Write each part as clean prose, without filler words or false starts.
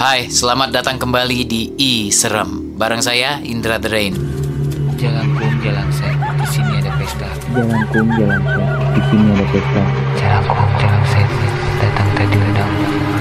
Hai, selamat datang kembali di iSerem. Bareng saya, Indra Drain. Jalan kum, jalan sen, di sini ada pesta. Jalan kum, jalan sen, di sini ada pesta. Jalan kum, jalan sen, datang tadi ledang,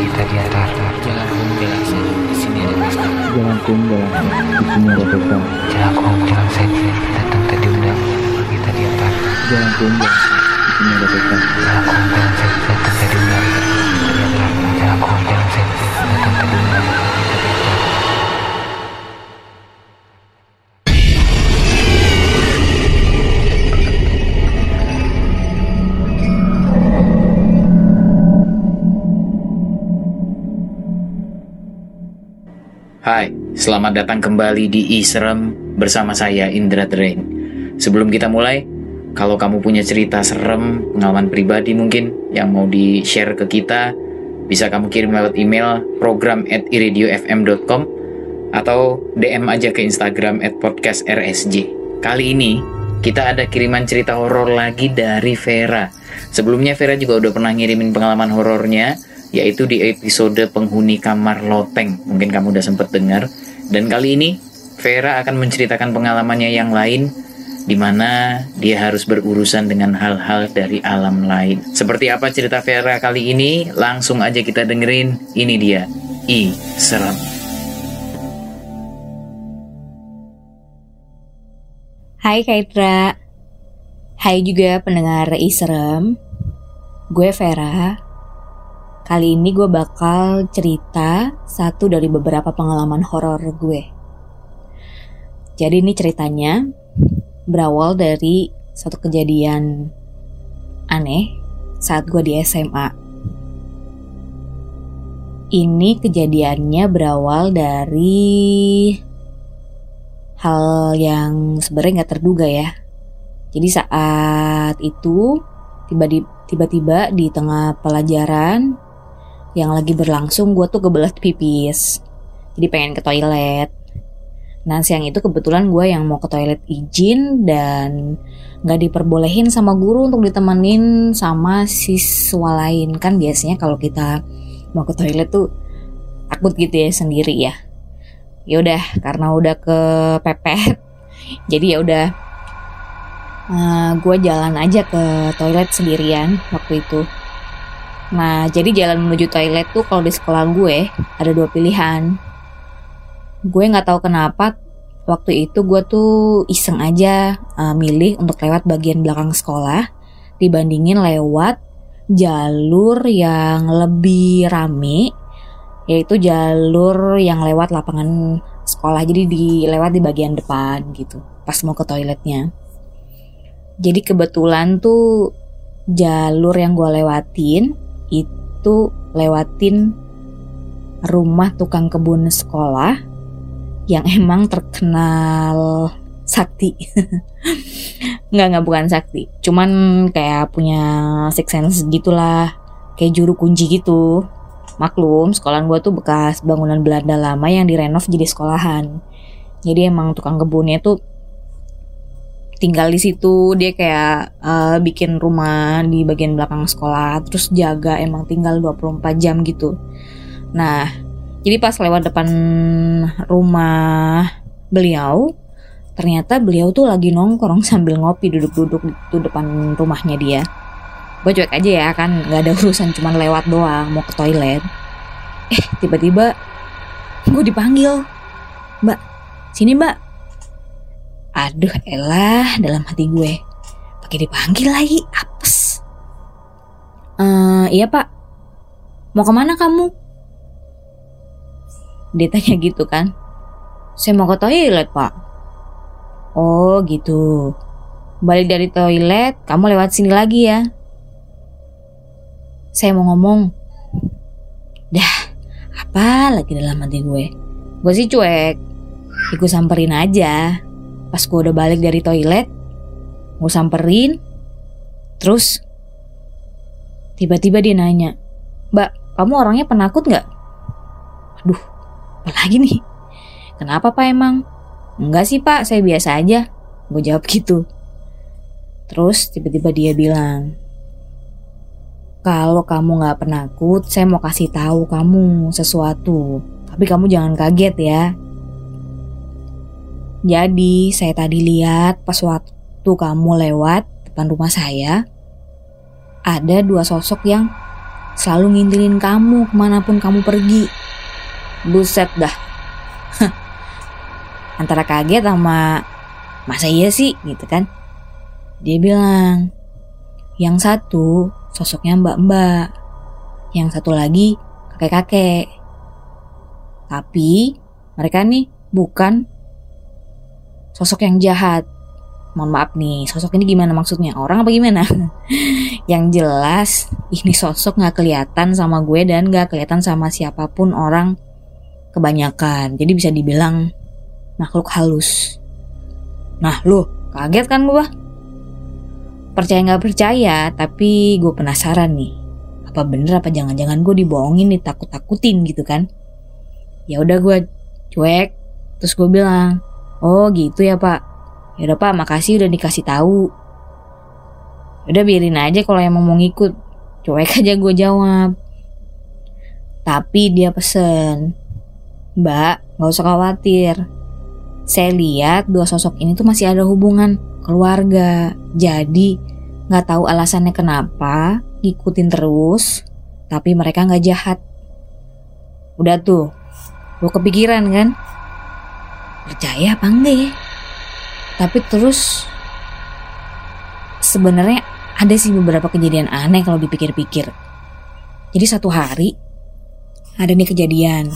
kita di atas. Jalan kum, jalan sen, di sini ada pesta. Jalan kum, jalan sen, di sini ada pesta. Jalan kum, jalan sen, datang tadi ledang, kita di atas. Jalan kum, jalan sen, di sini ada pesta. Jalan kum, jalan sen, datang tadi ledang, kita di atas. Jalan kum, jalan sen, datang tadi ledang. Hai, selamat datang kembali di iSerem bersama saya Indra Drain. Sebelum kita mulai, kalau kamu punya cerita serem, pengalaman pribadi mungkin yang mau di-share ke kita, bisa kamu kirim lewat email program@iradiofm.com atau DM aja ke Instagram @podcastrSj. Kali ini kita ada kiriman cerita horor lagi dari Vera. Sebelumnya Vera juga udah pernah ngirimin pengalaman horornya, yaitu di episode penghuni kamar loteng. Mungkin kamu udah sempat dengar. Dan kali ini Vera akan menceritakan pengalamannya yang lain, di mana dia harus berurusan dengan hal-hal dari alam lain. Seperti apa cerita Vera kali ini? Langsung aja kita dengerin. Ini dia iSerem. Hai Kak Indra. Hai juga pendengar iSerem. Gue Vera. Kali ini gue bakal cerita satu dari beberapa pengalaman horor gue. Jadi ini ceritanya berawal dari satu kejadian aneh saat gue di SMA. Ini kejadiannya berawal dari hal yang sebenarnya gak terduga ya. Jadi saat itu tiba-tiba di tengah pelajaran yang lagi berlangsung, gue tuh kebelet pipis, jadi pengen ke toilet. Nah siang itu kebetulan gue yang mau ke toilet izin dan gak diperbolehin sama guru untuk ditemenin sama siswa lain. Kan biasanya kalau kita mau ke toilet tuh takut gitu ya sendiri ya. Yaudah, karena udah kepepet, jadi yaudah gue jalan aja ke toilet sendirian waktu itu. Nah, jadi jalan menuju toilet tuh kalau di sekolah gue ada dua pilihan. Gue nggak tahu kenapa waktu itu gue tuh iseng aja milih untuk lewat bagian belakang sekolah dibandingin lewat jalur yang lebih rame, yaitu jalur yang lewat lapangan sekolah. Jadi dilewat di bagian depan gitu pas mau ke toiletnya. Jadi kebetulan tuh jalur yang gue lewatin itu lewatin rumah tukang kebun sekolah yang emang terkenal sakti. Enggak, bukan sakti, cuman kayak punya six sense gitulah, kayak juru kunci gitu. Maklum, sekolahan gue tuh bekas bangunan Belanda lama yang direnov jadi sekolahan. Jadi emang tukang kebunnya tuh tinggal di situ, dia kayak bikin rumah di bagian belakang sekolah, terus jaga emang tinggal 24 jam gitu. Nah, jadi pas lewat depan rumah beliau, ternyata beliau tuh lagi nongkrong sambil ngopi duduk-duduk di depan rumahnya dia. Gue cuek aja ya, kan gak ada urusan, cuman lewat doang mau ke toilet. Tiba-tiba gue dipanggil, "Mbak, sini Mbak." Aduh elah, dalam hati gue, pakai dipanggil lagi, apes. Iya Pak, mau kemana kamu?" Dia tanya gitu kan. "Saya mau ke toilet Pak." "Oh gitu, balik dari toilet kamu lewat sini lagi ya?" Saya mau ngomong, dah apa lagi dalam hati gue. Gue sih cuek, gue samperin aja. Pas gue udah balik dari toilet, gue samperin, terus tiba-tiba dia nanya, "Mbak, kamu orangnya penakut gak?" Aduh, apalagi nih. "Kenapa Pak emang?" "Enggak sih Pak, saya biasa aja," gue jawab gitu. Terus tiba-tiba dia bilang, "Kalau kamu gak penakut, saya mau kasih tahu kamu sesuatu." Tapi kamu jangan kaget ya. Jadi saya tadi lihat pas waktu kamu lewat depan rumah saya, ada dua sosok yang selalu ngintilin kamu kemanapun kamu pergi. Buset dah. Antara kaget sama masa iya sih gitu kan. Dia bilang, yang satu sosoknya mbak-mbak, yang satu lagi kakek-kakek. Tapi mereka nih bukan sosok yang jahat. Mohon maaf nih, sosok ini gimana maksudnya? Orang apa gimana? Yang jelas ini sosok gak kelihatan sama gue dan gak kelihatan sama siapapun orang kebanyakan. Jadi bisa dibilang makhluk halus. Nah lu, kaget kan gue? Percaya gak percaya, tapi gue penasaran nih. Apa bener apa jangan-jangan gue dibohongin, ditakut-takutin gitu kan? Ya udah gue cuek, terus gue bilang, oh gitu ya pak. Yaudah pak, makasih udah dikasih tahu. Udah biarin aja kalau emang mau ngikut. Cuek aja gue jawab. Tapi dia pesen, mbak gak usah khawatir. Saya lihat dua sosok ini tuh masih ada hubungan keluarga. Jadi gak tahu alasannya kenapa ngikutin terus, tapi mereka gak jahat. Udah tuh, lo kepikiran kan? Percaya apa enggak ya? Tapi terus sebenarnya ada sih beberapa kejadian aneh kalau dipikir-pikir. Jadi satu hari ada nih kejadian.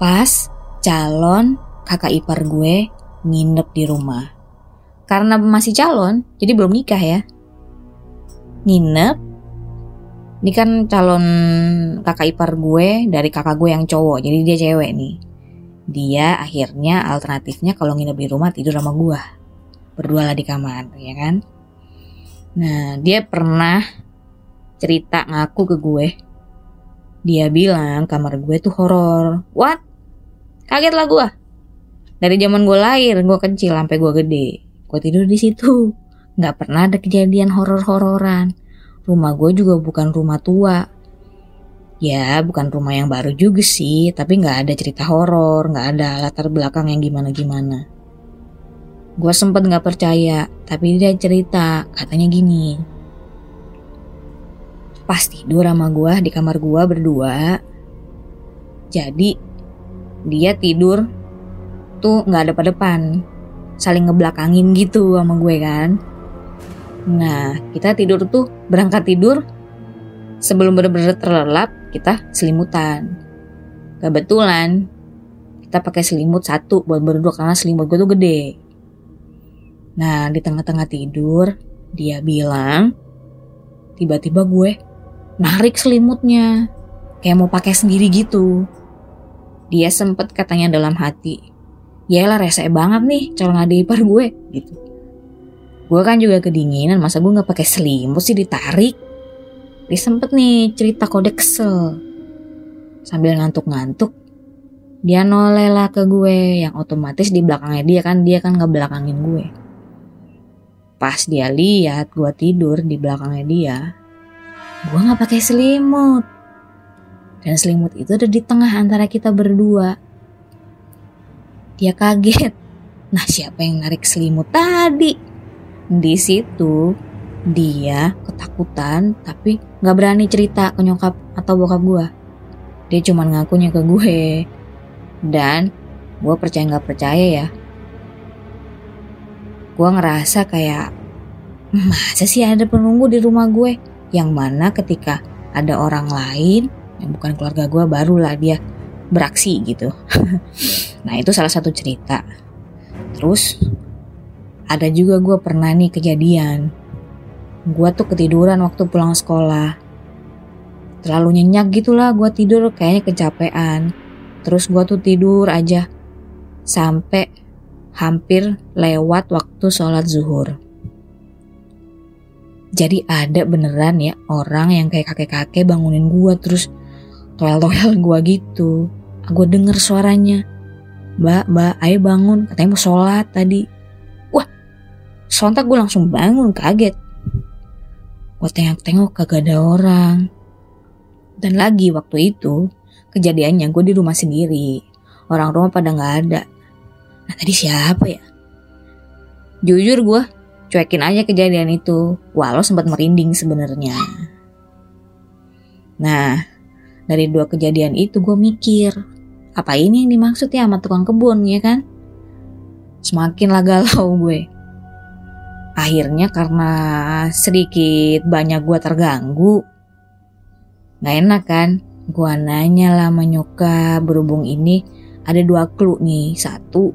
Pas calon kakak ipar gue nginep di rumah. Karena masih calon, jadi belum nikah ya. Nginep. Ini kan calon kakak ipar gue dari kakak gue yang cowok, jadi dia cewek nih. Dia akhirnya alternatifnya kalau nginep di rumah tidur sama gue. Berdua lah di kamar, ya kan? Nah, dia pernah cerita ngaku ke gue. Dia bilang kamar gue tuh horor. What? Kaget lah gue. Dari zaman gue lahir, gue kecil sampai gue gede, gue tidur di situ. Gak pernah ada kejadian horor-hororan. Rumah gue juga bukan rumah tua. Ya bukan rumah yang baru juga sih, tapi gak ada cerita horor, gak ada latar belakang yang gimana-gimana. Gue sempet gak percaya, tapi dia cerita, katanya gini. Pas tidur sama gue di kamar gue berdua, jadi dia tidur tuh gak depan-depan, saling ngebelakangin gitu sama gue kan. Nah kita tidur tuh, berangkat tidur, sebelum bener-bener terlelap, kita selimutan. Kebetulan kita pakai selimut satu buat berdua karena selimut gue tuh gede. Nah di tengah-tengah tidur dia bilang, tiba-tiba gue narik selimutnya kayak mau pakai sendiri gitu. Dia sempet katanya dalam hati, yaelah rese banget nih calon adik ipar gue gitu. Gue kan juga kedinginan, masa gue nggak pakai selimut sih ditarik. Dia sempet nih cerita kode kesel. Sambil ngantuk-ngantuk dia noleh lah ke gue, yang otomatis di belakangnya dia kan ngebelakangin gue. Pas dia lihat gue tidur di belakangnya dia, gue nggak pakai selimut dan selimut itu ada di tengah antara kita berdua. Dia kaget. Nah siapa yang narik selimut tadi? Di situ dia ketakutan tapi gak berani cerita ke nyokap atau bokap gue. Dia cuma ngakunya ke gue. Dan gue percaya gak percaya ya, gue ngerasa kayak, masa sih ada penunggu di rumah gue? Yang mana ketika ada orang lain yang bukan keluarga gue barulah dia beraksi gitu. Nah itu salah satu cerita. Terus ada juga gue pernah nih kejadian. Gue tuh ketiduran waktu pulang sekolah. Terlalu nyenyak gitulah gue tidur, kayaknya kecapean. Terus gue tuh tidur aja sampai hampir lewat waktu sholat zuhur. Jadi ada beneran ya orang yang kayak kakek-kakek bangunin gue, terus toel-toel gue gitu. Gue denger suaranya, mbak, mbak ayo bangun, katanya mau sholat tadi. Wah, sontak gue langsung bangun, kaget. Gue tengok-tengok kagak ada orang. Dan lagi waktu itu Kejadiannya gue di rumah sendiri. Orang rumah pada gak ada. Nah tadi siapa ya? Jujur gue cuekin aja kejadian itu, walau sempat merinding sebenarnya. Nah, dari dua kejadian itu gue mikir, apa ini yang dimaksud ya sama tukang kebun, ya kan? Semakinlah galau gue. Akhirnya karena sedikit banyak gue terganggu, gak enak kan? Gue nanya lah sama nyokap, berhubung ini ada dua clue nih. Satu,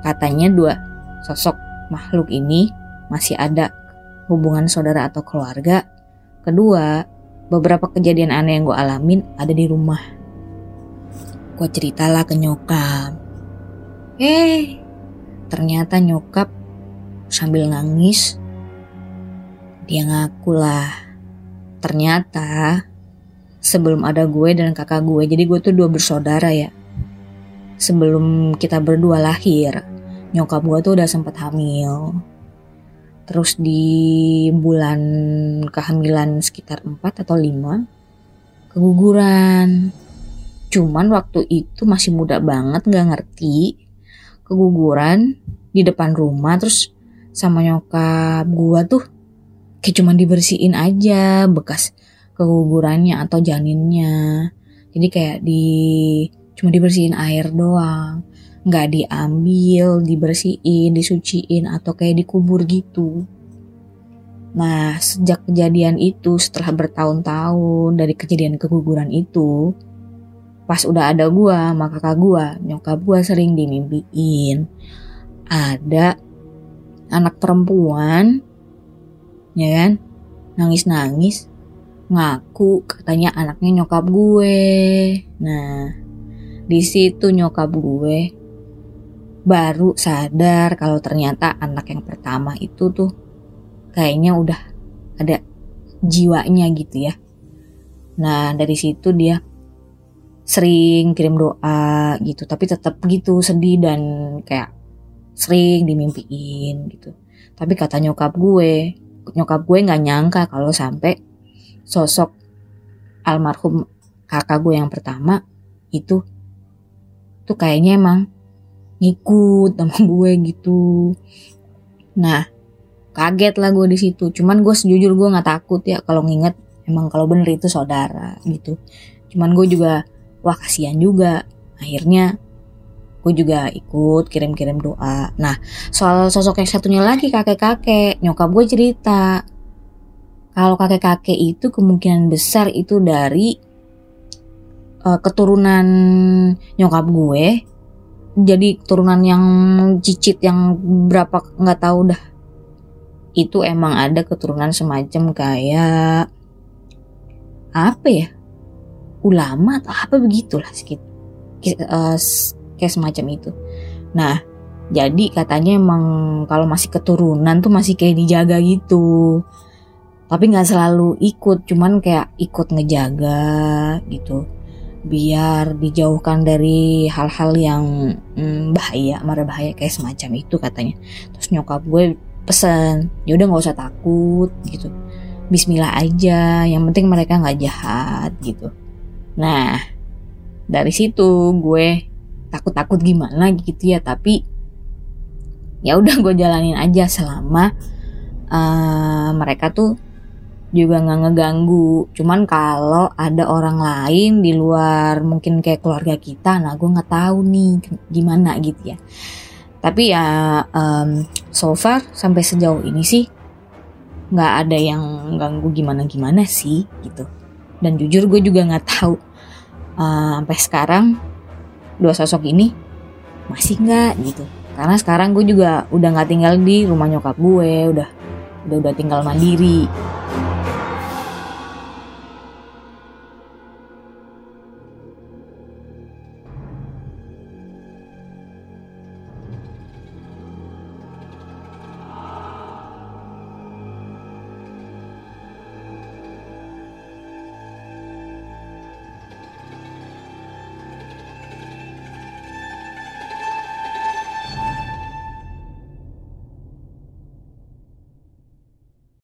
katanya dua sosok makhluk ini masih ada hubungan saudara atau keluarga. Kedua, beberapa kejadian aneh yang gue alamin ada di rumah. Gue ceritalah ke nyokap. Ternyata nyokap sambil nangis dia ngaku lah. Ternyata sebelum ada gue dan kakak gue, jadi gue tuh dua bersaudara ya. Sebelum kita berdua lahir, nyokap gue tuh udah sempat hamil. Terus di bulan kehamilan sekitar 4 atau 5 keguguran. Cuman waktu itu masih muda banget, gak ngerti. Keguguran di depan rumah, terus sama nyokap gue tuh kayak cuman dibersihin aja bekas kegugurannya atau janinnya. Jadi kayak cuma dibersihin air doang. Gak diambil, dibersihin, disuciin, atau kayak dikubur gitu. Nah sejak kejadian itu, setelah bertahun-tahun dari kejadian keguguran itu, pas udah ada gua sama kakak gua, nyokap gua sering dimimpiin ada anak perempuan, ya kan, nangis-nangis, ngaku katanya anaknya nyokap gue. Nah, di situ nyokap gue baru sadar kalau ternyata anak yang pertama itu tuh kayaknya udah ada jiwanya gitu ya. Nah, dari situ dia sering kirim doa gitu, tapi tetap gitu sedih dan kayak sering dimimpiin gitu. Tapi kata nyokap gue gak nyangka kalau sampai sosok almarhum kakak gue yang pertama itu tuh kayaknya emang ngikut sama gue gitu. Nah, kaget lah gue di situ. Cuman gue sejujur gue nggak takut ya kalau nginget emang kalau bener itu saudara gitu. Cuman gue juga wah kasihan juga. Akhirnya gue juga ikut kirim-kirim doa. Nah, soal sosok yang satunya lagi kakek-kakek, nyokap gue cerita kalau kakek-kakek itu kemungkinan besar itu dari keturunan nyokap gue. Jadi keturunan yang cicit yang berapa nggak tahu dah. Itu emang ada keturunan semacam kayak apa ya, ulama atau apa begitulah sedikit. Kayak semacam itu. Nah, jadi katanya emang kalau masih keturunan tuh masih kayak dijaga gitu. Tapi gak selalu ikut, cuman kayak ikut ngejaga gitu. Biar dijauhkan dari hal-hal yang bahaya, marah bahaya kayak semacam itu katanya. Terus nyokap gue pesen, yaudah gak usah takut gitu. Bismillah aja, yang penting mereka gak jahat gitu. Nah, dari situ gue takut-takut gimana gitu ya, tapi ya udah gue jalanin aja selama mereka tuh juga nggak ngeganggu. Cuman kalau ada orang lain di luar mungkin kayak keluarga kita, nah gue nggak tahu nih gimana gitu ya. Tapi ya so far sampai sejauh ini sih nggak ada yang ganggu gimana-gimana sih gitu. Dan jujur gue juga nggak tahu sampai sekarang dua sosok ini masih nggak gitu, karena sekarang gue juga udah nggak tinggal di rumah nyokap gue, udah tinggal mandiri.